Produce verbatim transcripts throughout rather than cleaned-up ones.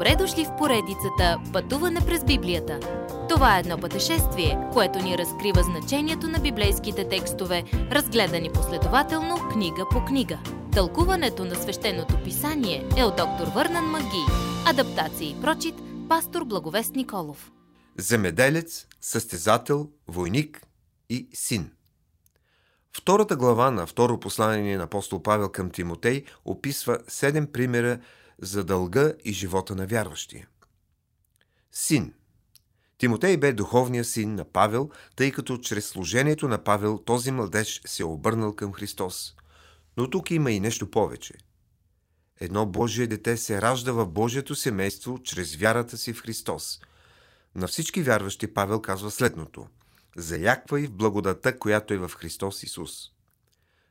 Добре дошли в поредицата Пътуване през Библията. Това е едно пътешествие, което ни разкрива значението на библейските текстове, разгледани последователно книга по книга. Тълкуването на свещеното писание е от доктор Върнан Маги. Адаптация и прочит, пастор Благовест Николов. Земеделец, състезател, войник и син. Втората глава на второ послание на апостол Павел към Тимотей описва седем примера за дълга и живота на вярващия. Син. Тимотей бе духовният син на Павел, тъй като чрез служението на Павел този младеж се обърнал към Христос. Но тук има и нещо повече. Едно Божие дете се ражда в Божието семейство чрез вярата си в Христос. На всички вярващи Павел казва следното: заяквай в благодата, която е в Христос Исус.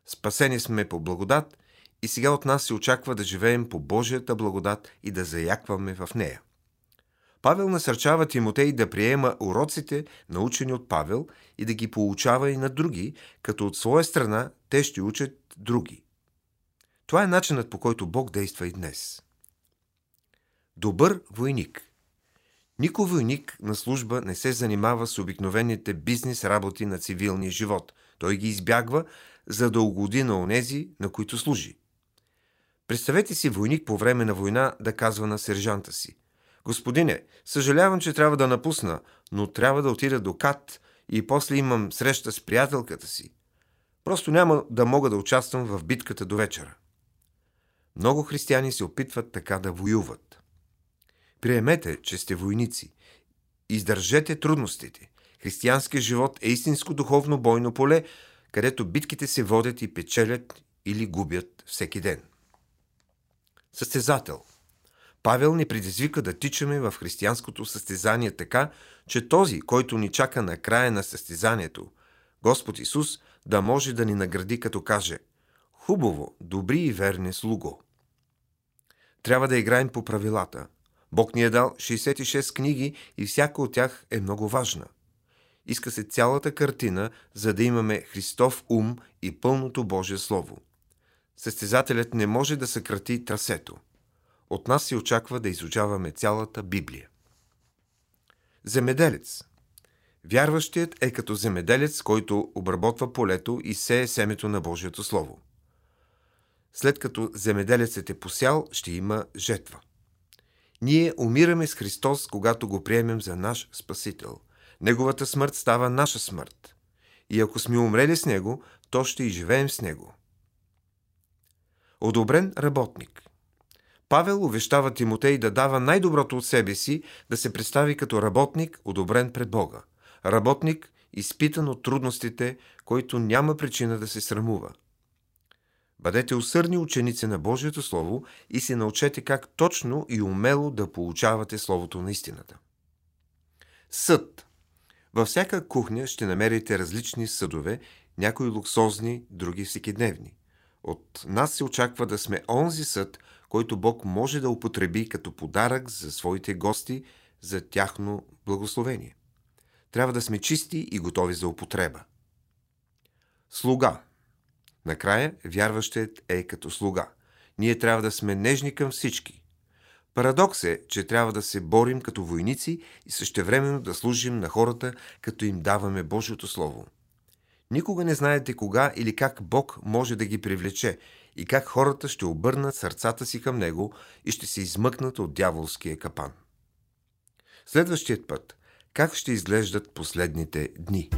Спасени сме по благодат и сега от нас се очаква да живеем по Божията благодат и да заякваме в нея. Павел насърчава Тимотей да приема уроците, научени от Павел, и да ги получава и на други, като от своя страна те ще учат други. Това е начинът, по който Бог действа и днес. Добър войник. Никой войник на служба не се занимава с обикновените бизнес работи на цивилния живот. Той ги избягва, за да угоди на онези, на които служи. Представете си войник по време на война да казва на сержанта си: „Господине, съжалявам, че трябва да напусна, но трябва да отида до КАТ и после имам среща с приятелката си. Просто няма да мога да участвам в битката до вечера.“ Много християни се опитват така да воюват. Приемете, че сте войници. Издържете трудностите. Християнският живот е истинско духовно бойно поле, където битките се водят и печелят или губят всеки ден. Състезател. Павел ни предизвика да тичаме в християнското състезание така, че този, който ни чака на края на състезанието, Господ Исус, да може да ни награди, като каже: „Хубаво, добри и верни слуго.“ Трябва да играем по правилата. Бог ни е дал шейсет и шест книги и всяка от тях е много важна. Иска се цялата картина, за да имаме Христов ум и пълното Божие Слово. Състезателят не може да съкрати трасето. От нас се очаква да изучаваме цялата Библия. Земеделец. Вярващият е като земеделец, който обработва полето и сее семето на Божието Слово. След като земеделецът е посял, ще има жетва. Ние умираме с Христос, когато го приемем за наш Спасител. Неговата смърт става наша смърт. И ако сме умрели с Него, то ще и живеем с Него. Одобрен работник. Павел увещава Тимотей да дава най-доброто от себе си, да се представи като работник, одобрен пред Бога. Работник, изпитан от трудностите, който няма причина да се срамува. Бъдете усърдни ученици на Божието Слово и се научете как точно и умело да получавате Словото на истината. Съд. Във всяка кухня ще намерите различни съдове, някои луксозни, други всекидневни. От нас се очаква да сме онзи съд, който Бог може да употреби като подарък за своите гости, за тяхно благословение. Трябва да сме чисти и готови за употреба. Слуга. Накрая, вярващият е като слуга. Ние трябва да сме нежни към всички. Парадокс е, че трябва да се борим като войници и същевременно да служим на хората, като им даваме Божието Слово. Никога не знаете кога или как Бог може да ги привлече и как хората ще обърнат сърцата си към Него и ще се измъкнат от дяволския капан. Следващият път. Как ще изглеждат последните дни?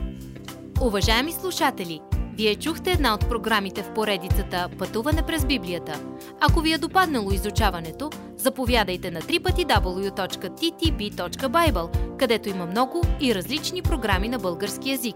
Уважаеми слушатели, Вие чухте една от програмите в поредицата Пътуване през Библията. Ако ви е допаднало изучаването, заповядайте на дабъл ю дабъл ю дабъл ю точка ти ти би точка байбъл, където има много и различни програми на български език.